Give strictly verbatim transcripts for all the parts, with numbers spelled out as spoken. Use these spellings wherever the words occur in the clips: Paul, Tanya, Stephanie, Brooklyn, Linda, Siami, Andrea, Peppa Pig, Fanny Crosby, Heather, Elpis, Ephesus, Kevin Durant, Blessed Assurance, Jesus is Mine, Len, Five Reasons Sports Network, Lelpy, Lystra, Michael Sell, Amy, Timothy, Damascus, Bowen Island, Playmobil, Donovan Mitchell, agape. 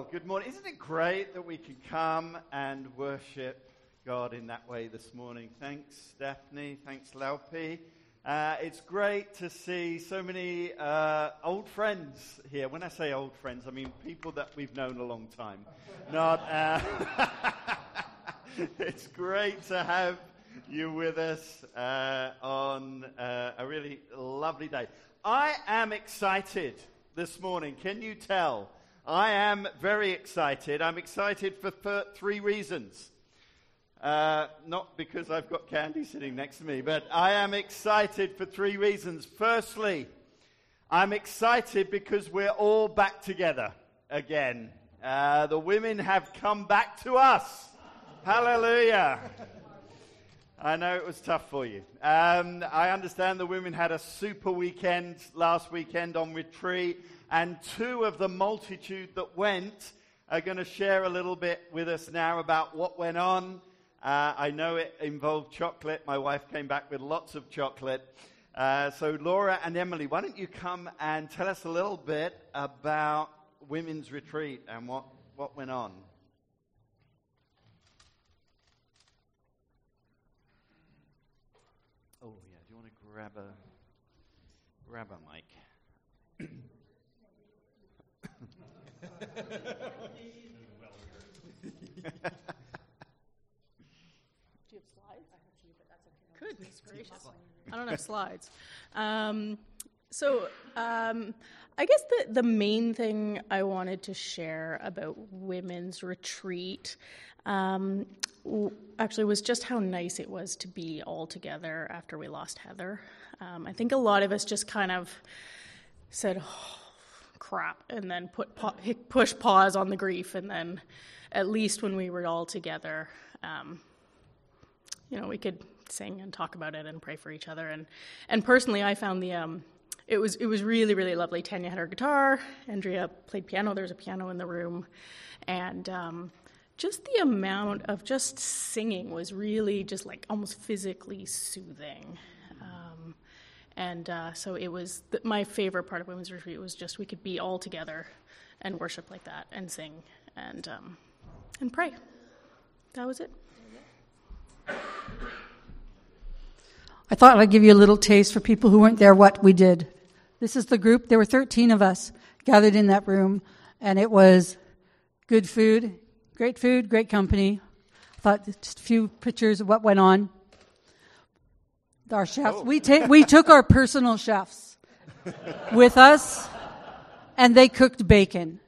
Well, good morning. Isn't it great that we can come and worship God in that way this morning? Thanks, Stephanie. Thanks, Lelpy. Uh, it's great to see so many uh, old friends here. When I say old friends, I mean people that we've known a long time. Not. Uh, it's great to have you with us uh, on uh, a really lovely day. I am excited this morning. Can you tell? I am very excited. I'm excited for th- three reasons. Uh, not because I've got candy sitting next to me, but I am excited for three reasons. Firstly, I'm excited because we're all back together again. Uh, the women have come back to us. Hallelujah. I know it was tough for you. Um, I understand the women had a super weekend last weekend on retreat. And two of the multitude that went are going to share a little bit with us now about what went on. Uh, I know it involved chocolate. My wife came back with lots of chocolate. Uh, so Laura and Emily, why don't you come and tell us a little bit about women's retreat and what, what went on? Oh, yeah. Do you want to grab a, grab a mic? Do you have slides? I have you, but that's okay. Goodness gracious. I don't have slides. Um, so um, I guess the, the main thing I wanted to share about women's retreat um, w- actually was just how nice it was to be all together after we lost Heather. Um, I think a lot of us just kind of said, oh, crap, and then put pa- push pause on the grief, and then at least when we were all together, um, you know, we could sing and talk about it and pray for each other. And and personally, I found the um, it was it was really really lovely. Tanya had her guitar, Andrea played piano. There was a piano in the room, and um, just the amount of just singing was really just like almost physically soothing. Um, And uh, so it was th- my favorite part of Women's Retreat was just we could be all together and worship like that and sing and um, and pray. That was it. I thought I'd give you a little taste for people who weren't there what we did. This is the group. There were thirteen of us gathered in that room, and it was good food, great food, great company. I thought just a few pictures of what went on. Our chefs. Oh. We ta- we took our personal chefs with us, and they cooked bacon.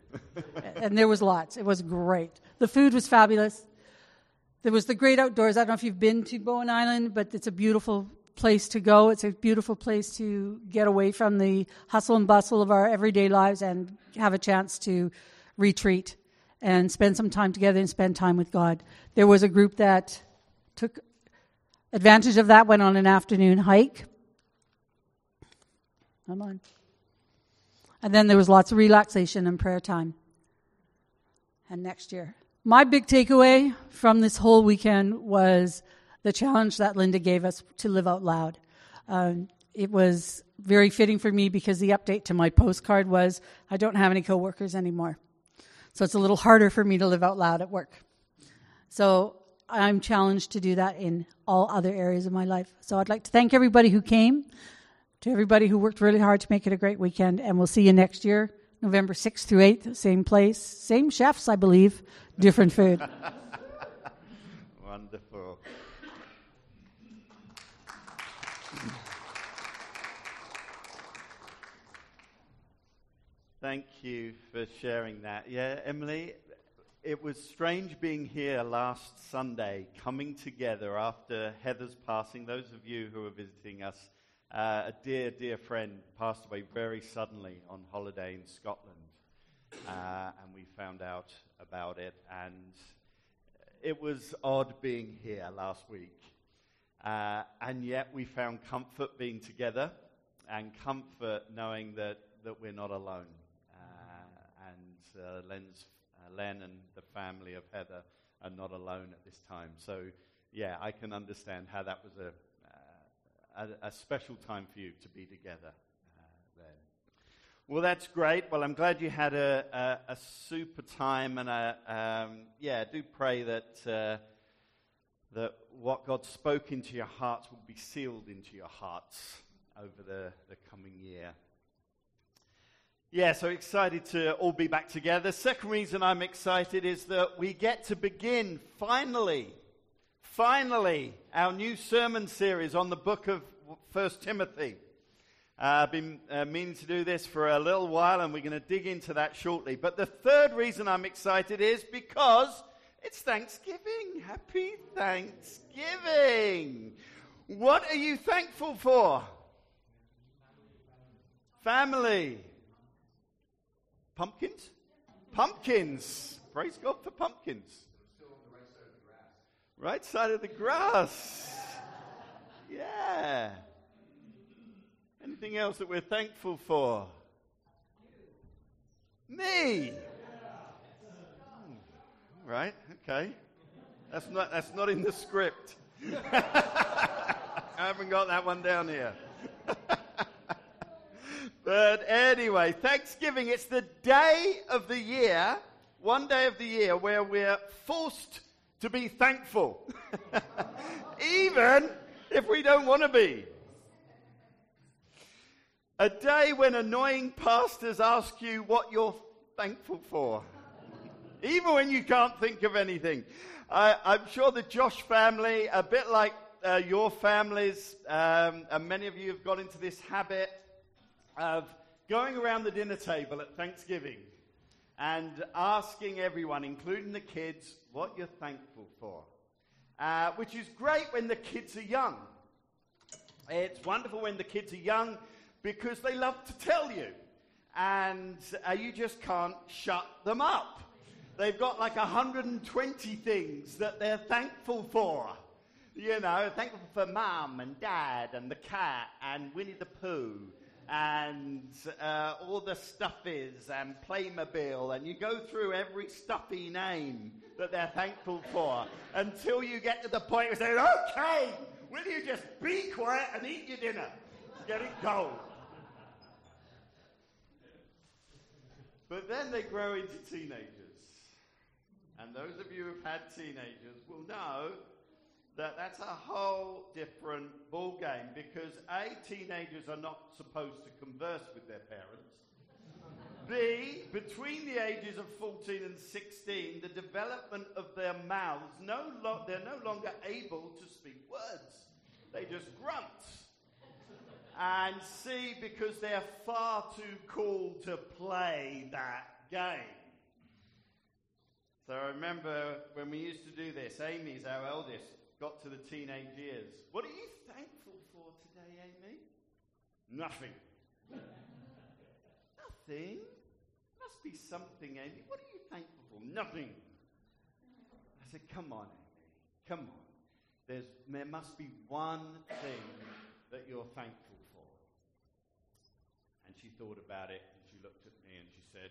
And there was lots. It was great. The food was fabulous. There was the great outdoors. I don't know if you've been to Bowen Island, but it's a beautiful place to go. It's a beautiful place to get away from the hustle and bustle of our everyday lives and have a chance to retreat and spend some time together and spend time with God. There was a group that took advantage of that, went on an afternoon hike. Come on. And then there was lots of relaxation and prayer time. And next year. My big takeaway from this whole weekend was the challenge that Linda gave us to live out loud. Um, it was very fitting for me because the update to my postcard was, I don't have any coworkers anymore. So it's a little harder for me to live out loud at work. So I'm challenged to do that in all other areas of my life. So I'd like to thank everybody who came, to everybody who worked really hard to make it a great weekend, and we'll see you next year, November sixth through eighth, same place, same chefs, I believe, different food. Wonderful. Thank you for sharing that. Yeah, Emily? It was strange being here last Sunday, coming together after Heather's passing. Those of you who are visiting us, uh, a dear, dear friend passed away very suddenly on holiday in Scotland, uh, and we found out about it. And it was odd being here last week, uh, and yet we found comfort being together and comfort knowing that, that we're not alone. Uh, and uh, Len's Uh, Len and the family of Heather are not alone at this time. So, yeah, I can understand how that was a uh, a, a special time for you to be together uh, then. Well, that's great. Well, I'm glad you had a, a, a super time, and I, um, yeah, do pray that uh, that what God spoke into your hearts will be sealed into your hearts over the, the coming year. Yeah, so excited to all be back together. The second reason I'm excited is that we get to begin, finally, finally, our new sermon series on the book of First Timothy. I've uh, been uh, meaning to do this for a little while, and we're going to dig into that shortly. But the third reason I'm excited is because it's Thanksgiving. Happy Thanksgiving. What are you thankful for? Family. Pumpkins? Pumpkins. Praise God for pumpkins. Still on the right side of the grass. Right side of the grass. Yeah. Anything else that we're thankful for? Me. Oh, all right. Okay. That's not. That's not in the script. I haven't got that one down here. But anyway, Thanksgiving, it's the day of the year, one day of the year where we're forced to be thankful, even if we don't want to be. A day when annoying pastors ask you what you're thankful for, even when you can't think of anything. I, I'm sure the Josh family, a bit like uh, your families, um, and many of you have got into this habit of going around the dinner table at Thanksgiving and asking everyone, including the kids, what you're thankful for, uh, which is great when the kids are young. It's wonderful when the kids are young because they love to tell you, and uh, you just can't shut them up. They've got like one hundred twenty things that they're thankful for. You know, thankful for Mum and Dad and the cat and Winnie the Pooh and uh, all the stuffies and Playmobil, and you go through every stuffy name that they're thankful for until you get to the point where you say, okay, will you just be quiet and eat your dinner? Get it cold. But then they grow into teenagers. And those of you who've had teenagers will know that that's a whole different ball game, because A, teenagers are not supposed to converse with their parents. B, between the ages of fourteen and sixteen, the development of their mouths, no lo- they're no longer able to speak words. They just grunt. And C, because they're far too cool to play that game. So I remember when we used to do this, Amy's our eldest, got to the teenage years. What are you thankful for today, Amy? Nothing. Nothing? Must be something, Amy. What are you thankful for? Nothing. I said, come on, Amy. Come on. There's, there must be one thing that you're thankful for. And she thought about it, and she looked at me, and she said,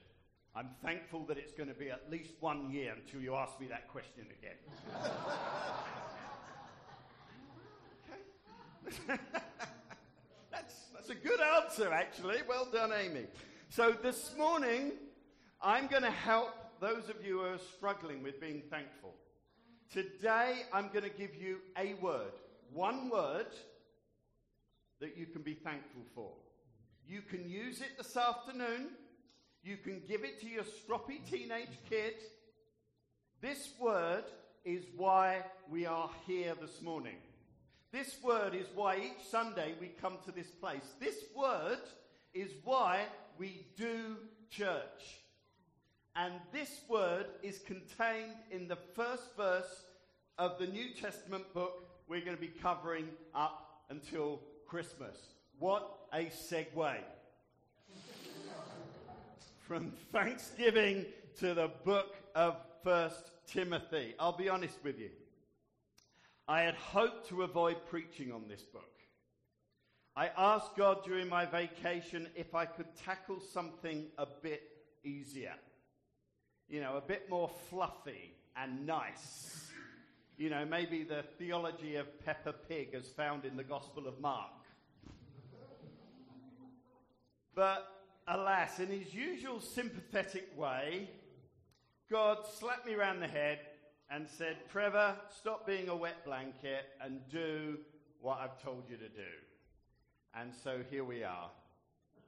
I'm thankful that it's going to be at least one year until you ask me that question again. that's, that's a good answer, actually. Well done, Amy. So this morning, I'm going to help those of you who are struggling with being thankful. Today, I'm going to give you a word, one word that you can be thankful for. You can use it this afternoon. You can give it to your stroppy teenage kid. This word is why we are here this morning. This word is why each Sunday we come to this place. This word is why we do church. And this word is contained in the first verse of the New Testament book we're going to be covering up until Christmas. What a segue. From Thanksgiving to the book of First Timothy. I'll be honest with you. I had hoped to avoid preaching on this book. I asked God during my vacation if I could tackle something a bit easier. You know, a bit more fluffy and nice. You know, maybe the theology of Peppa Pig as found in the Gospel of Mark. But alas, in his usual sympathetic way, God slapped me round the head and said, Trevor, stop being a wet blanket and do what I've told you to do. And so here we are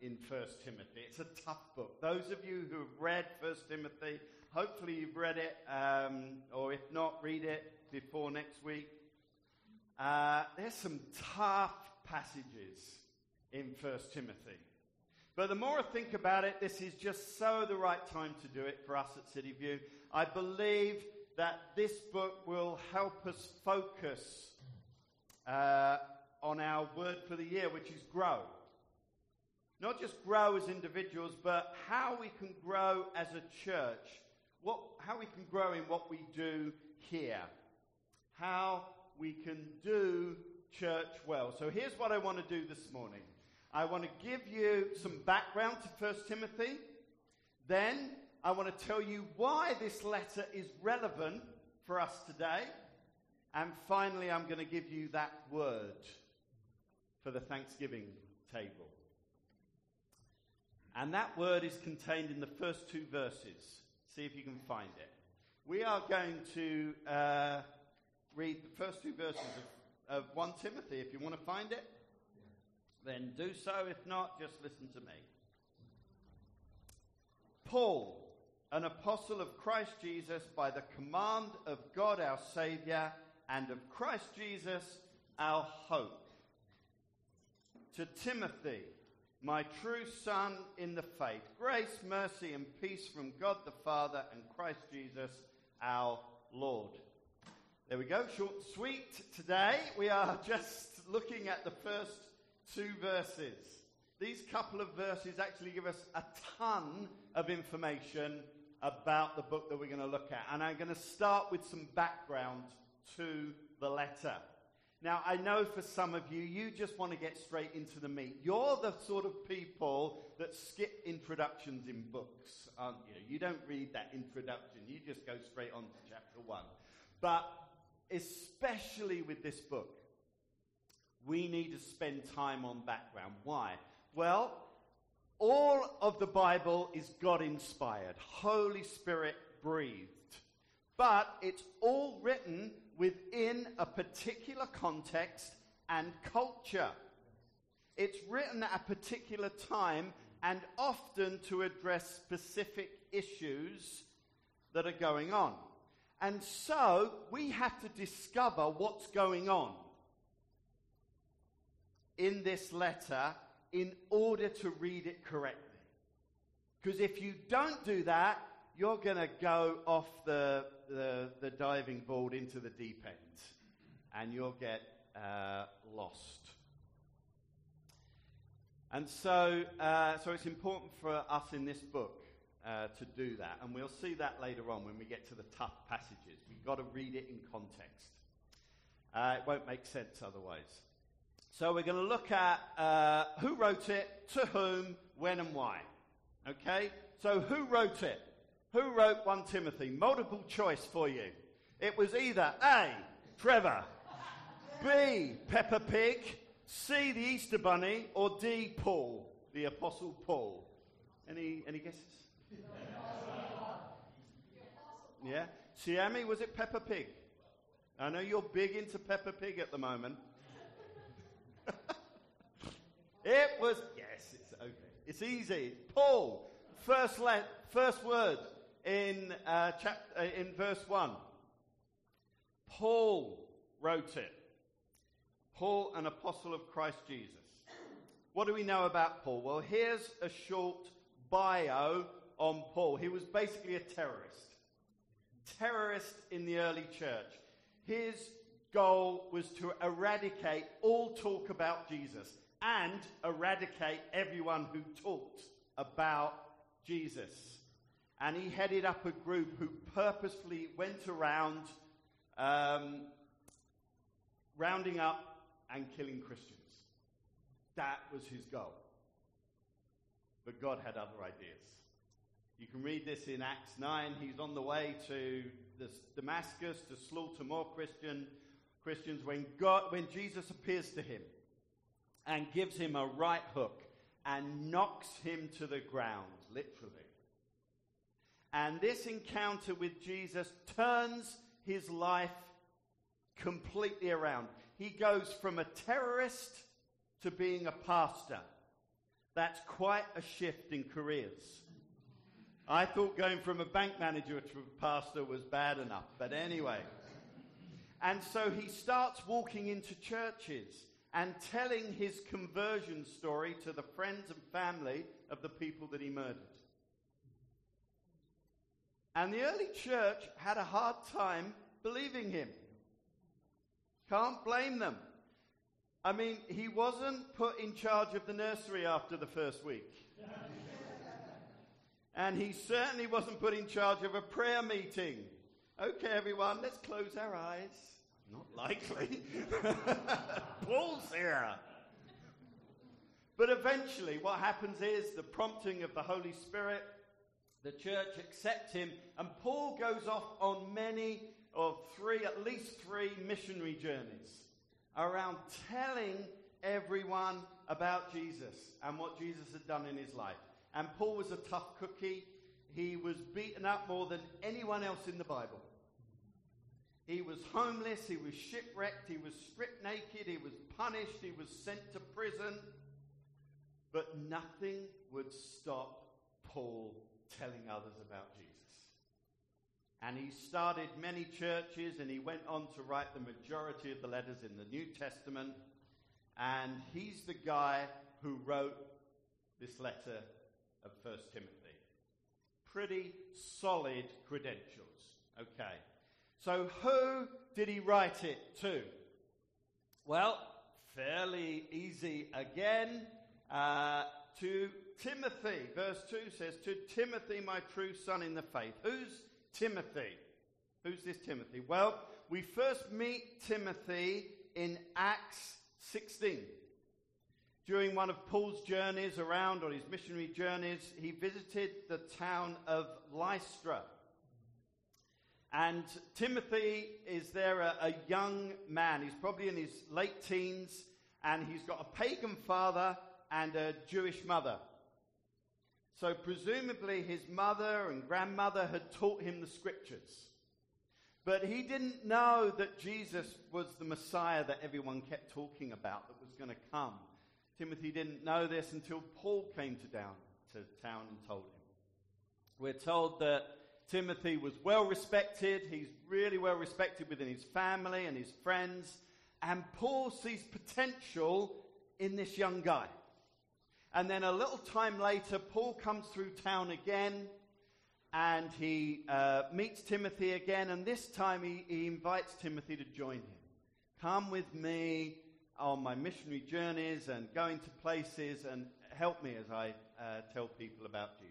in First Timothy. It's a tough book. Those of you who have read First Timothy, hopefully you've read it, um, or if not, read it before next week. Uh, there's some tough passages in First Timothy. But the more I think about it, this is just so the right time to do it for us at City View. I believe that this book will help us focus uh, on our word for the year, which is grow. Not just grow as individuals, but how we can grow as a church. What, how we can grow in what we do here. How we can do church well. So here's what I want to do this morning. I want to give you some background to First Timothy. Then I want to tell you why this letter is relevant for us today. And finally, I'm going to give you that word for the Thanksgiving table. And that word is contained in the first two verses. See if you can find it. We are going to uh, read the first two verses of, of First Timothy. If you want to find it, then do so. If not, just listen to me. Paul, an apostle of Christ Jesus by the command of God our Saviour and of Christ Jesus our hope. To Timothy, my true son in the faith, grace, mercy and peace from God the Father and Christ Jesus our Lord. There we go, short and sweet. Today we are just looking at the first two verses. These couple of verses actually give us a ton of information about the book that we're going to look at. And I'm going to start with some background to the letter. Now, I know for some of you, you just want to get straight into the meat. You're the sort of people that skip introductions in books, aren't you? You don't read that introduction. You just go straight on to chapter one. But especially with this book, we need to spend time on background. Why? Well, all of the Bible is God-inspired, Holy Spirit-breathed. But it's all written within a particular context and culture. It's written at a particular time and often to address specific issues that are going on. And so we have to discover what's going on in this letter in order to read it correctly. Because if you don't do that, you're going to go off the, the, the diving board into the deep end, and you'll get uh, lost. And so, uh, so it's important for us in this book uh, to do that, and we'll see that later on when we get to the tough passages. We've got to read it in context. Uh, it won't make sense otherwise. So we're going to look at uh, who wrote it, to whom, when and why. Okay? So who wrote it? Who wrote First Timothy? Multiple choice for you. It was either A, Trevor, B, Peppa Pig, C, the Easter Bunny, or D, Paul, the Apostle Paul. Any any guesses? Yeah? Siami, was it Peppa Pig? I know you're big into Peppa Pig at the moment. It was, yes, it's okay. It's easy. Paul, first le- first word in uh, chap- uh, in verse one. Paul wrote it. Paul, an apostle of Christ Jesus. What do we know about Paul? Well, here's a short bio on Paul. He was basically a terrorist. Terrorist in the early church. His goal was to eradicate all talk about Jesus and eradicate everyone who talked about Jesus. And he headed up a group who purposefully went around um, rounding up and killing Christians. That was his goal. But God had other ideas. You can read this in Acts nine. He's on the way to Damascus to slaughter more Christian Christians when God, when Jesus appears to him and gives him a right hook and knocks him to the ground, literally. And this encounter with Jesus turns his life completely around. He goes from a terrorist to being a pastor. That's quite a shift in careers. I thought going from a bank manager to a pastor was bad enough, but anyway. And so he starts walking into churches and telling his conversion story to the friends and family of the people that he murdered. And the early church had a hard time believing him. Can't blame them. I mean, he wasn't put in charge of the nursery after the first week. And he certainly wasn't put in charge of a prayer meeting. Okay, everyone, let's close our eyes. Not likely. Paul's here. But eventually what happens is the prompting of the Holy Spirit, the church accepts him, and Paul goes off on many of three, at least three missionary journeys around telling everyone about Jesus and what Jesus had done in his life. And Paul was a tough cookie. He was beaten up more than anyone else in the Bible. He was homeless, he was shipwrecked, he was stripped naked, he was punished, he was sent to prison. But nothing would stop Paul telling others about Jesus. And he started many churches, and he went on to write the majority of the letters in the New Testament. And he's the guy who wrote this letter of First Timothy. Pretty solid credentials. Okay. So who did he write it to? Well, fairly easy again. Uh, to Timothy. Verse two says, to Timothy, my true son in the faith. Who's Timothy? Who's this Timothy? Well, we first meet Timothy in Acts sixteen. During one of Paul's journeys around, on his missionary journeys, he visited the town of Lystra. And Timothy is there, a, a young man. He's probably in his late teens, and he's got a pagan father and a Jewish mother. So presumably his mother and grandmother had taught him the scriptures. But he didn't know that Jesus was the Messiah that everyone kept talking about, that was going to come. Timothy didn't know this until Paul came to down to town and told him. We're told that Timothy was well respected. He's really well respected within his family and his friends. And Paul sees potential in this young guy. And then a little time later, Paul comes through town again, and he uh, meets Timothy again. And this time he, he invites Timothy to join him. Come with me on my missionary journeys and going to places, and help me as I uh, tell people about Jesus.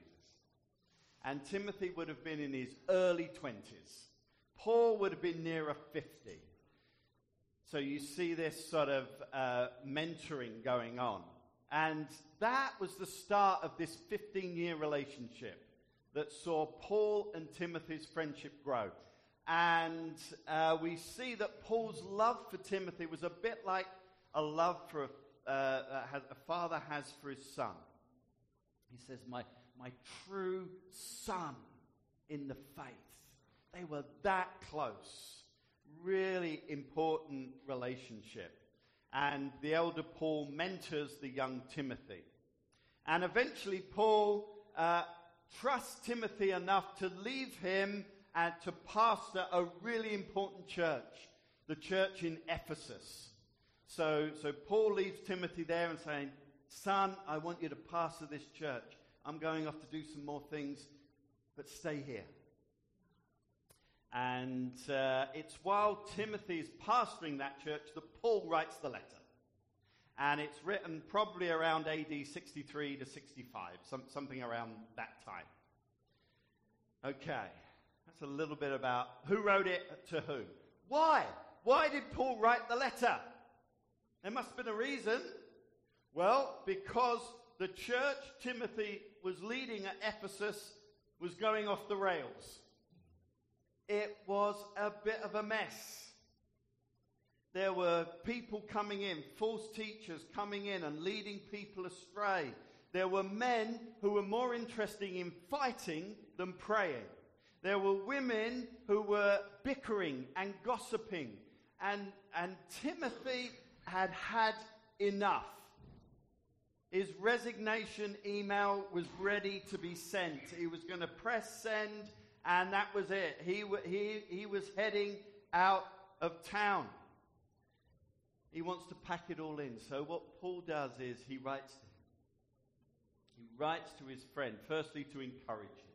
And Timothy would have been in his early twenties. Paul would have been nearer fifty. So you see this sort of uh, mentoring going on. And that was the start of this fifteen-year relationship that saw Paul and Timothy's friendship grow. And uh, we see that Paul's love for Timothy was a bit like a love for a, uh, a father has for his son. He says, my, my true son in the faith. They were that close. Really important relationship. And the elder Paul mentors the young Timothy. And eventually Paul uh, trusts Timothy enough to leave him and to pastor a really important church, the church in Ephesus. So, so Paul leaves Timothy there and saying, son, I want you to pastor this church. I'm going off to do some more things, but stay here. And uh, it's while Timothy is pastoring that church that Paul writes the letter. And it's written probably around A D sixty-three to sixty-five, some, something around that time. Okay, that's a little bit about who wrote it to who. Why? Why did Paul write the letter? There must have been a reason. Well, because the church Timothy was leading at Ephesus was going off the rails. It was a bit of a mess. There were people coming in, false teachers coming in and leading people astray. There were men who were more interested in fighting than praying. There were women who were bickering and gossiping. And, and Timothy had had enough. His resignation email was ready to be sent. He was going to press send, and that was it. He, he, he was heading out of town. He wants to pack it all in. So what Paul does is he writes to him. He writes to his friend, firstly to encourage him.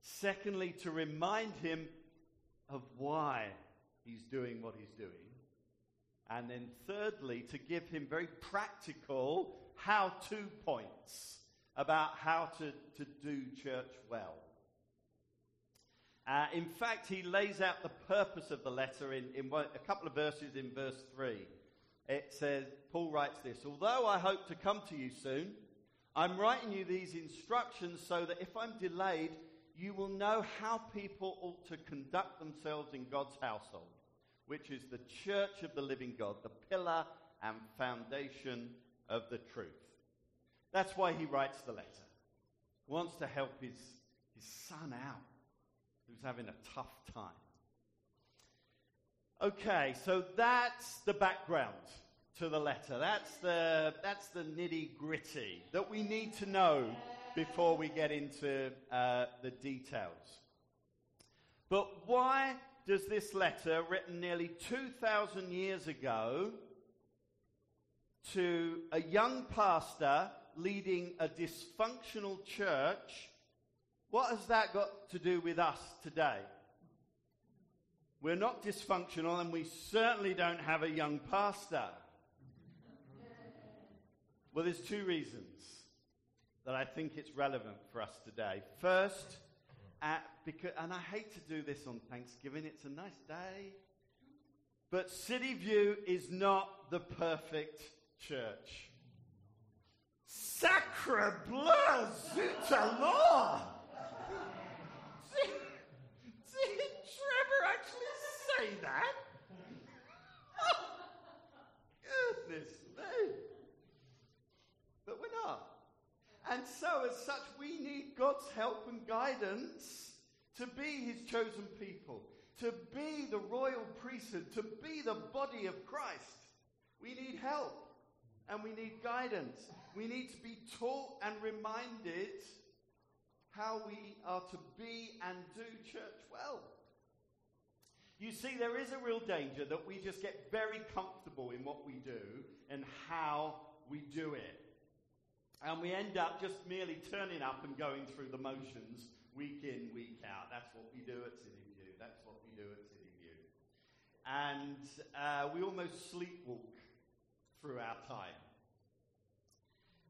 Secondly, to remind him of why he's doing what he's doing. And then thirdly, to give him very practical how-to points about how to, to do church well. Uh, in fact, he lays out the purpose of the letter in, in one, a couple of verses in verse three. It says, Paul writes this, "Although I hope to come to you soon, I'm writing you these instructions so that if I'm delayed, you will know how people ought to conduct themselves in God's household, which is the church of the living God, the pillar and foundation of the truth." That's why he writes the letter. He wants to help his, his son out, who's having a tough time. Okay, so that's the background to the letter. That's the, that's the nitty-gritty that we need to know before we get into uh, the details. But why does this letter, written nearly two thousand years ago to a young pastor leading a dysfunctional church, what has that got to do with us today? We're not dysfunctional, and we certainly don't have a young pastor. Well, there's two reasons that I think it's relevant for us today. First, Uh, because, and I hate to do this on Thanksgiving, it's a nice day, but City View is not the perfect church. Sacre bleu, zut alors! Did, did Trevor actually say that? Oh, goodness me. But we're not. And so, as such, we need God's help and guidance to be his chosen people, to be the royal priesthood, to be the body of Christ. We need help and we need guidance. We need to be taught and reminded how we are to be and do church well. You see, there is a real danger that we just get very comfortable in what we do and how we do it. And we end up just merely turning up and going through the motions week in, week out. That's what we do at City View. That's what we do at City View. And uh, we almost sleepwalk through our time.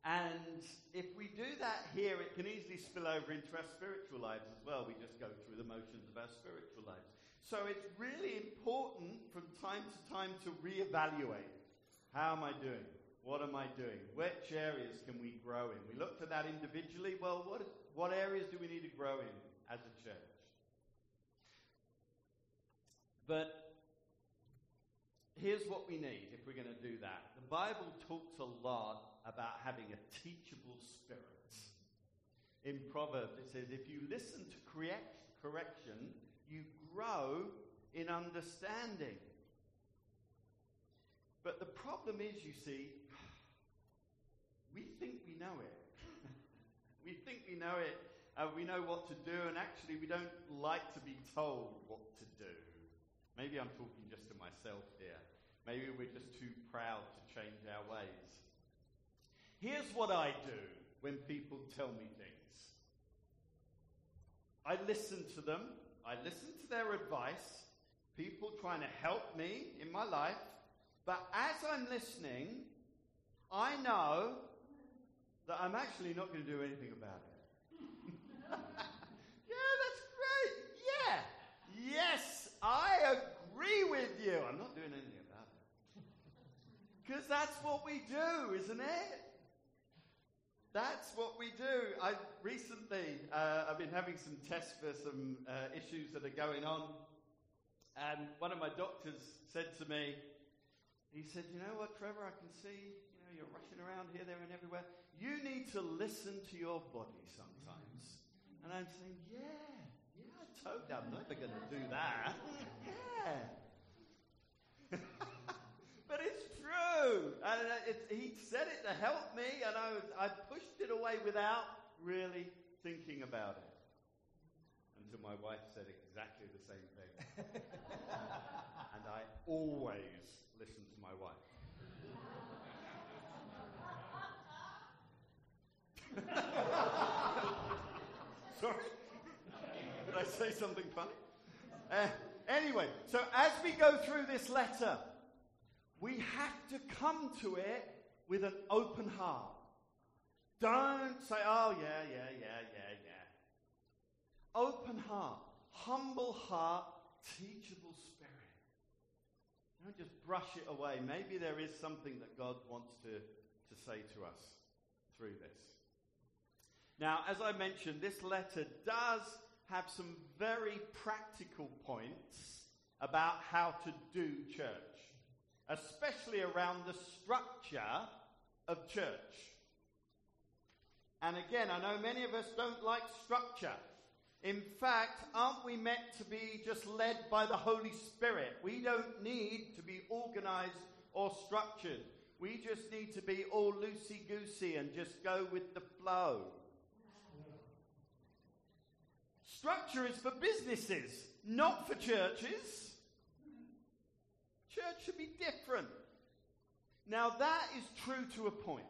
And if we do that here, it can easily spill over into our spiritual lives as well. We just go through the motions of our spiritual lives. So it's really important from time to time to reevaluate. How am I doing? What am I doing? Which areas can we grow in? We looked at that individually. Well, what, what areas do we need to grow in as a church? But here's what we need if we're going to do that. The Bible talks a lot about having a teachable spirit. In Proverbs, it says, if you listen to correct, correction, you grow in understanding. But the problem is, you see, we think we know it. We think we know it. Uh, we know what to do, and actually we don't like to be told what to do. Maybe I'm talking just to myself here. Maybe we're just too proud to change our ways. Here's what I do when people tell me things. I listen to them. I listen to their advice. People trying to help me in my life. But as I'm listening, I know that I'm actually not going to do anything about it. Yeah, that's great. Yeah. Yes, I agree with you. I'm not doing anything about it. Because that's what we do, isn't it? That's what we do. I recently, uh, I've been having some tests for some uh, issues that are going on. And one of my doctors said to me, he said, you know what, Trevor, I can see, you know, know, you're rushing around here, there, and everywhere. You need to listen to your body sometimes. And I'm saying, yeah, yeah, I told you I'm never going to do that. Yeah. But it's true. And it, he said it to help me, and I, was, I pushed it away without really thinking about it. Until my wife said exactly the same thing. And I always listen to my wife. Sorry? Did I say something funny? Uh, anyway, so as we go through this letter, we have to come to it with an open heart. Don't say, oh, yeah, yeah, yeah, yeah, yeah. Open heart, humble heart, teachable spirit. Don't just brush it away. Maybe there is something that God wants to, to say to us through this. Now, as I mentioned, this letter does have some very practical points about how to do church, especially around the structure of church. And again, I know many of us don't like structure. In fact, aren't we meant to be just led by the Holy Spirit? We don't need to be organized or structured. We just need to be all loosey-goosey and just go with the flow. Structure is for businesses, not for churches. Church should be different. Now, that is true to a point.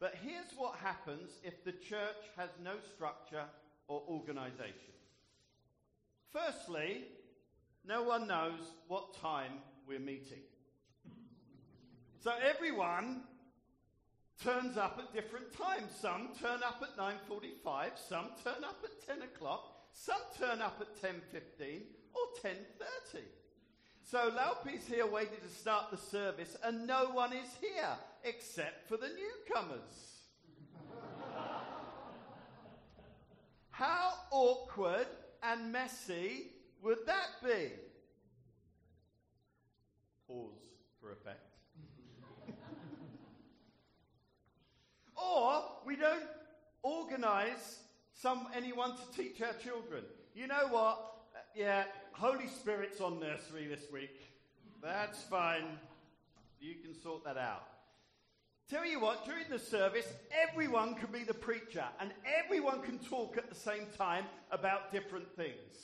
But here's what happens if the church has no structure or organization. Firstly, no one knows what time we're meeting. So everyone turns up at different times. Some turn up at nine forty-five, some turn up at ten o'clock, some turn up at ten fifteen or ten thirty. So Lelpy's here waiting to start the service, and no one is here except for the newcomers. How awkward and messy would that be? Pause for effect. Or we don't organize some anyone to teach our children. You know what? Yeah, Holy Spirit's on nursery this week. That's fine. You can sort that out. Tell you what, during the service, everyone can be the preacher and everyone can talk at the same time about different things.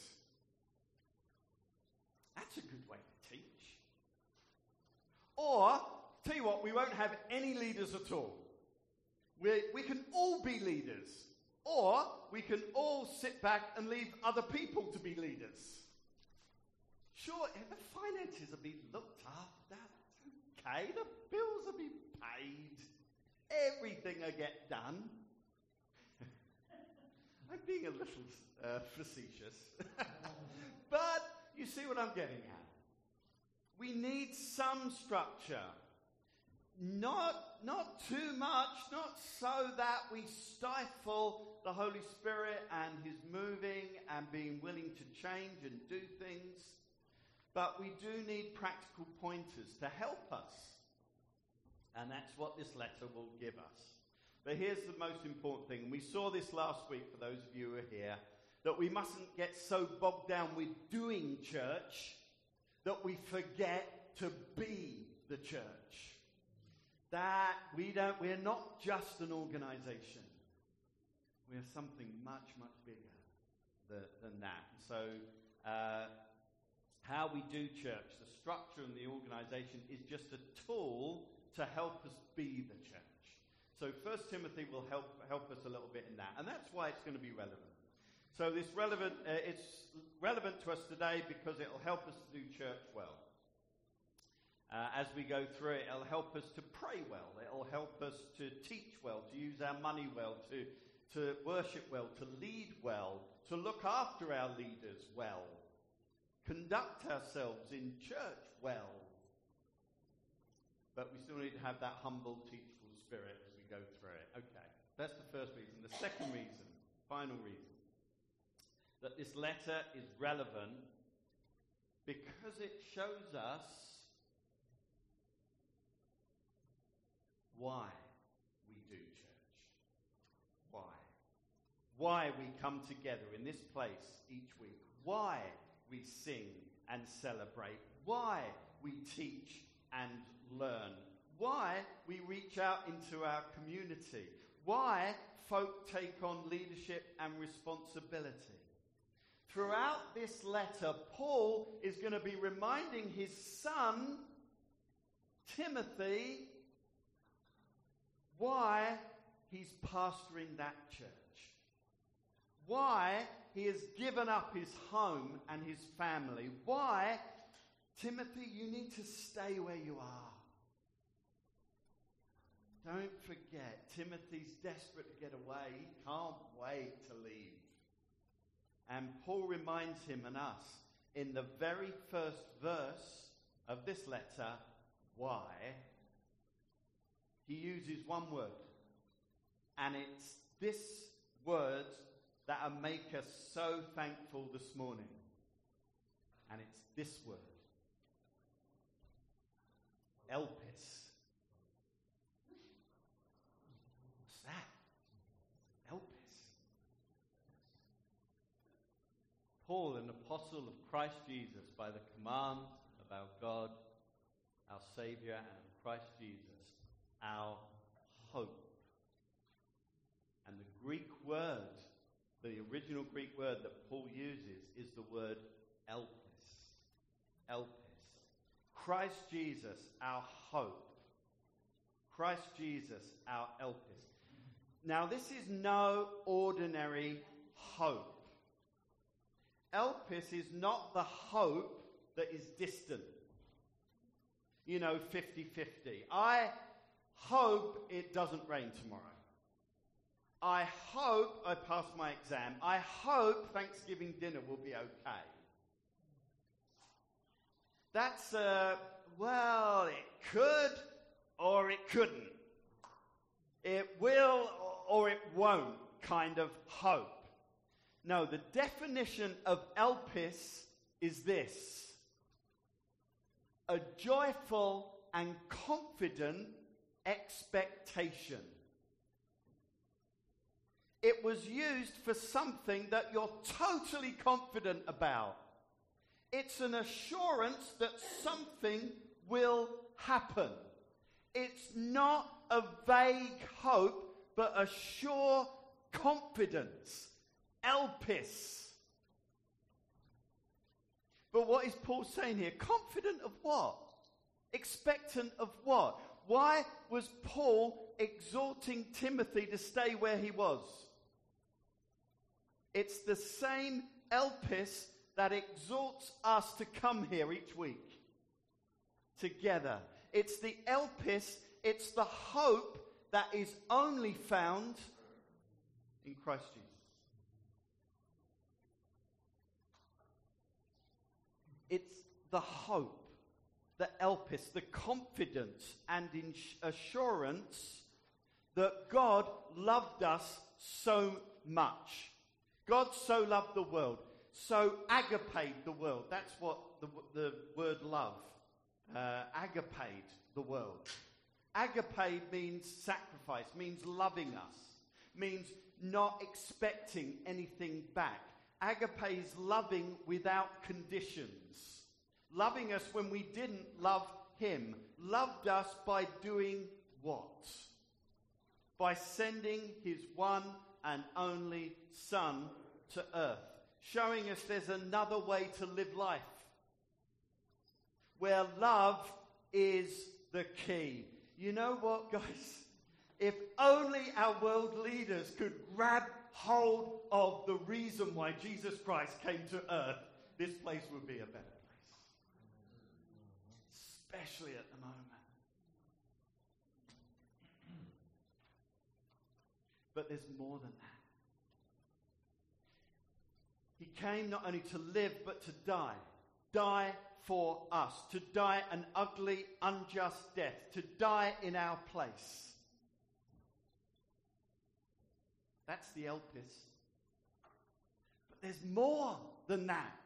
That's a good way to teach. Or, tell you what, we won't have any leaders at all. We, we can all be leaders, or we can all sit back and leave other people to be leaders. Sure, the finances will be looked after. Okay, the bills will be paid. Everything will get done. I'm being a little uh, facetious. But you see what I'm getting at. We need some structure. Not not too much, not so that we stifle the Holy Spirit and his moving and being willing to change and do things. But we do need practical pointers to help us. And that's what this letter will give us. But here's the most important thing. And we saw this last week for those of you who are here, that we mustn't get so bogged down with doing church that we forget to be the church. That we don't, we're not just an organization. We're something much, much bigger than, than that. So, uh, how we do church, the structure and the organization is just a tool to help us be the church. So First Timothy will help, help us a little bit in that. And that's why it's going to be relevant. So this relevant, uh, it's relevant to us today because it will help us to do church well. Uh, as we go through it, it'll help us to pray well. It'll help us to teach well, to use our money well, to, to worship well, to lead well, to look after our leaders well, conduct ourselves in church well. But we still need to have that humble, teachable spirit as we go through it. Okay, that's the first reason. The second reason, final reason, that this letter is relevant because it shows us why we do church. Why? Why we come together in this place each week. Why we sing and celebrate. Why we teach and learn. Why we reach out into our community. Why folk take on leadership and responsibility. Throughout this letter, Paul is going to be reminding his son, Timothy, why he's pastoring that church. Why he has given up his home and his family. Why, Timothy, you need to stay where you are. Don't forget, Timothy's desperate to get away. He can't wait to leave. And Paul reminds him and us in the very first verse of this letter, why, he uses one word. And it's this word that'll make us so thankful this morning. And it's this word. Elpis. Paul, an apostle of Christ Jesus, by the command of our God, our Saviour, and Christ Jesus, our hope. And the Greek word, the original Greek word that Paul uses, is the word elpis. Elpis. Christ Jesus, our hope. Christ Jesus, our elpis. Now, this is no ordinary hope. Elpis is not the hope that is distant. You know, fifty-fifty. I hope it doesn't rain tomorrow. I hope I pass my exam. I hope Thanksgiving dinner will be okay. That's a, well, it could or it couldn't. It will or it won't kind of hope. No, the definition of elpis is this. A joyful and confident expectation. It was used for something that you're totally confident about. It's an assurance that something will happen. It's not a vague hope, but a sure confidence. Elpis. But what is Paul saying here? Confident of what? Expectant of what? Why was Paul exhorting Timothy to stay where he was? It's the same elpis that exhorts us to come here each week together. It's the elpis, it's the hope that is only found in Christ Jesus. It's the hope, the elpis, the confidence and assurance that God loved us so much. God so loved the world, so agape the world. That's what the, the word love, uh, agape the world. Agape means sacrifice, means loving us, means not expecting anything back. Agape is loving without conditions. Loving us when we didn't love him. Loved us by doing what? By sending his one and only Son to earth. Showing us there's another way to live life. Where love is the key. You know what, guys? If only our world leaders could grab hold of the reason why Jesus Christ came to earth, this place would be a better place. Especially at the moment. But there's more than that. He came not only to live, but to die. Die for us. To die an ugly, unjust death. To die in our place. That's the elpis. But there's more than that.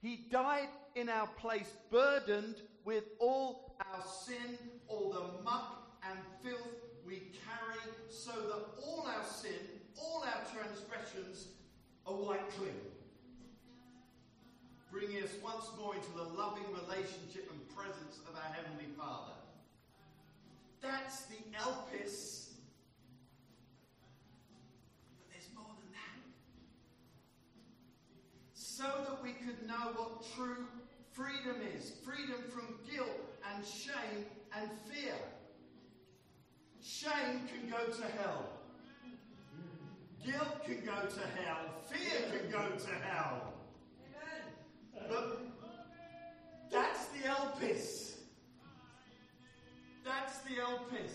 He died in our place, burdened with all our sin, all the muck and filth we carry, so that all our sin, all our transgressions are wiped clean, bringing us once more into the loving relationship and presence of our Heavenly Father. That's the Elpis. But there's more than that. So that we could know what true freedom is. Freedom from guilt and shame and fear. Shame can go to hell. Guilt can go to hell. Fear can go to hell. Amen. But that's the Elpis. That's the Elpis.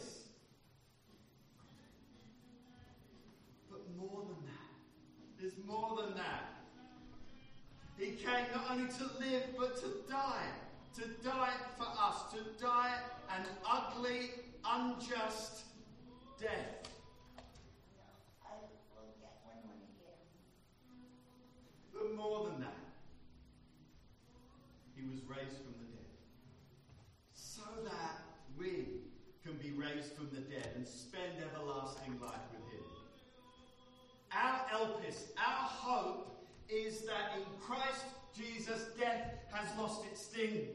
But more than that. There's more than that. He came not only to live, but to die. To die for us. To die an ugly, unjust death. But more than that, he was raised from the dead, so that we can be raised from the dead and spend everlasting life with him. Our Elpis, our hope, is that in Christ Jesus, death has lost its sting.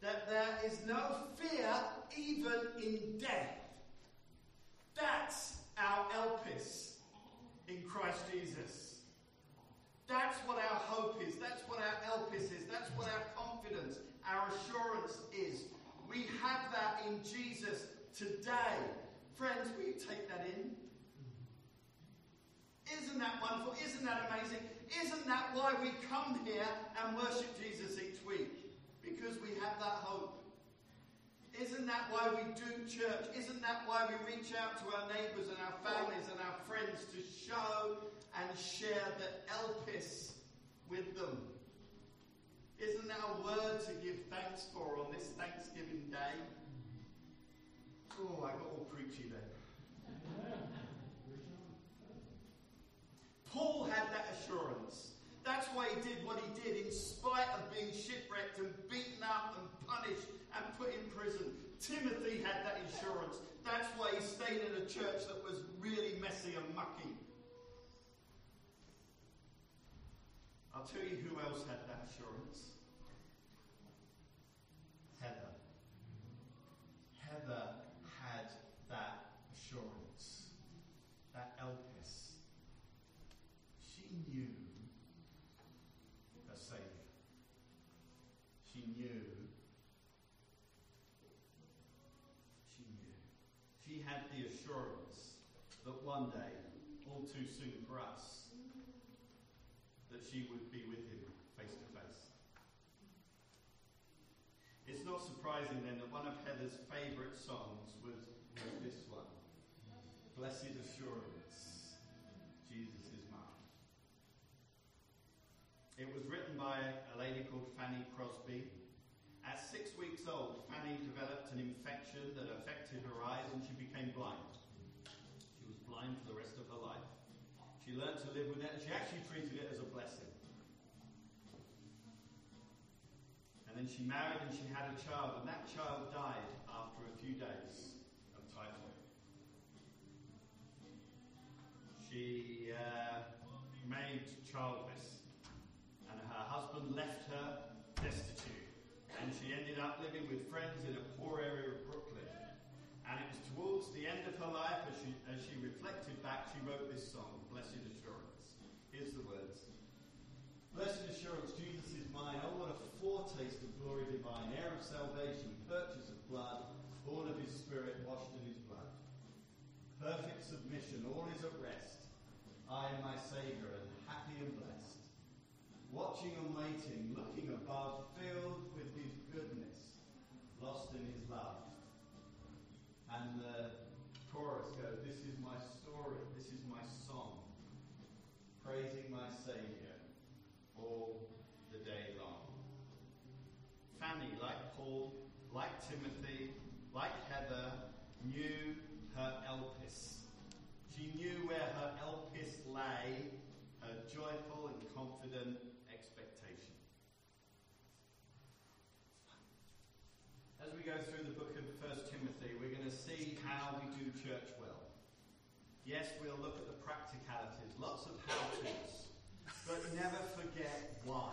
That there is no fear even in death. That's our Elpis. In Christ Jesus. That's what our hope is. That's what our Elpis is. That's what our confidence, our assurance is. We have that in Jesus today. Friends, will you take that in? Isn't that wonderful? Isn't that amazing? Isn't that why we come here and worship Jesus each week? Because we have that hope. Isn't that why we do church? Isn't that why we reach out to our neighbours and our families and our friends to show and share the Elpis with them? Isn't that a word to give thanks for on this Thanksgiving Day? Oh, I got all preachy there. Paul had that assurance. That's why he did what he did in spite of being shipwrecked and beaten up and punished and put in prison. Timothy had that assurance. That's why he stayed in a church that was really messy and mucky. I'll tell you who else had that assurance. Heather. Heather had that assurance. That Elpis. She knew her Saviour. She knew had the assurance that one day, all too soon for us, that she would be with him face to face. It's not surprising then that one of Heather's favourite songs was, was this one. Blessed Assurance, Jesus is Mine. It was written by a lady called Fanny Crosby. At six weeks old, Fanny developed an infection that affected her eyes and she became blind. She was blind for the rest of her life. She learned to live with it and she actually treated it as a blessing. And then she married and she had a child, and that child died after a few days of typhoid. She uh, remained childless and her husband left her destitute. And she ended up living with friends in a poor area of Brooklyn. And it was towards the end of her life, as she, as she reflected back, she wrote this song, Blessed Assurance. Here's the words. Blessed assurance, Jesus is mine. Oh, what a foretaste of glory divine. Heir of salvation, purchase of blood. Born of his spirit, washed in his blood. Perfect submission, all is at rest. I am my Saviour, and happy and blessed. Watching and waiting, looking above, filled with his goodness, lost in his love. And the chorus goes, this is my story, this is my song, praising my Saviour all the day long. Fanny, like Paul, like Timothy, like Heather, knew her Elpis. She knew where her Elpis lay, her joyful and confident expectation. As we go through the book of Wednesday, we're going to see how we do church well. Yes, we'll look at the practicalities, lots of how-tos, but never forget why.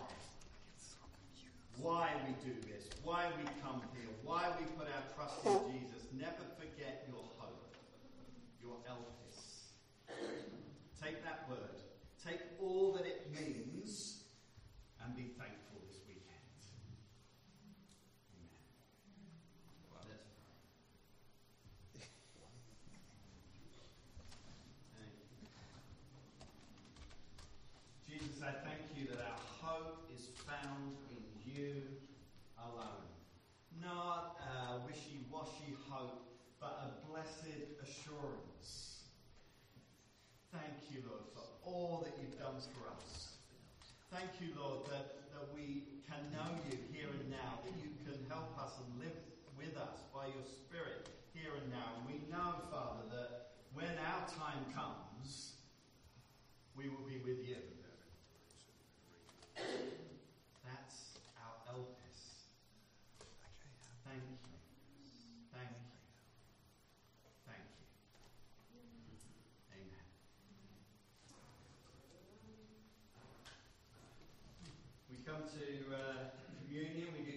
Why we do this, why we come here, why we put our trust in Jesus. Never forget your hope, your Elpis. Take that word, take all that it means, and be thankful this weekend. Amen. Well, let's pray. Thank you. Jesus, I thank you that our hope is found in you alone. Not a wishy-washy hope, but a blessed assurance. Thank you, Lord, for all that you've done for us. Thank you, Lord, that, that we can know you here and now, that you can help us and live with us by your Spirit here and now. And we know, Father, that when our time comes, we will be with you. That's our Elpis. Thank you. Thank you. Come to uh, communion. We do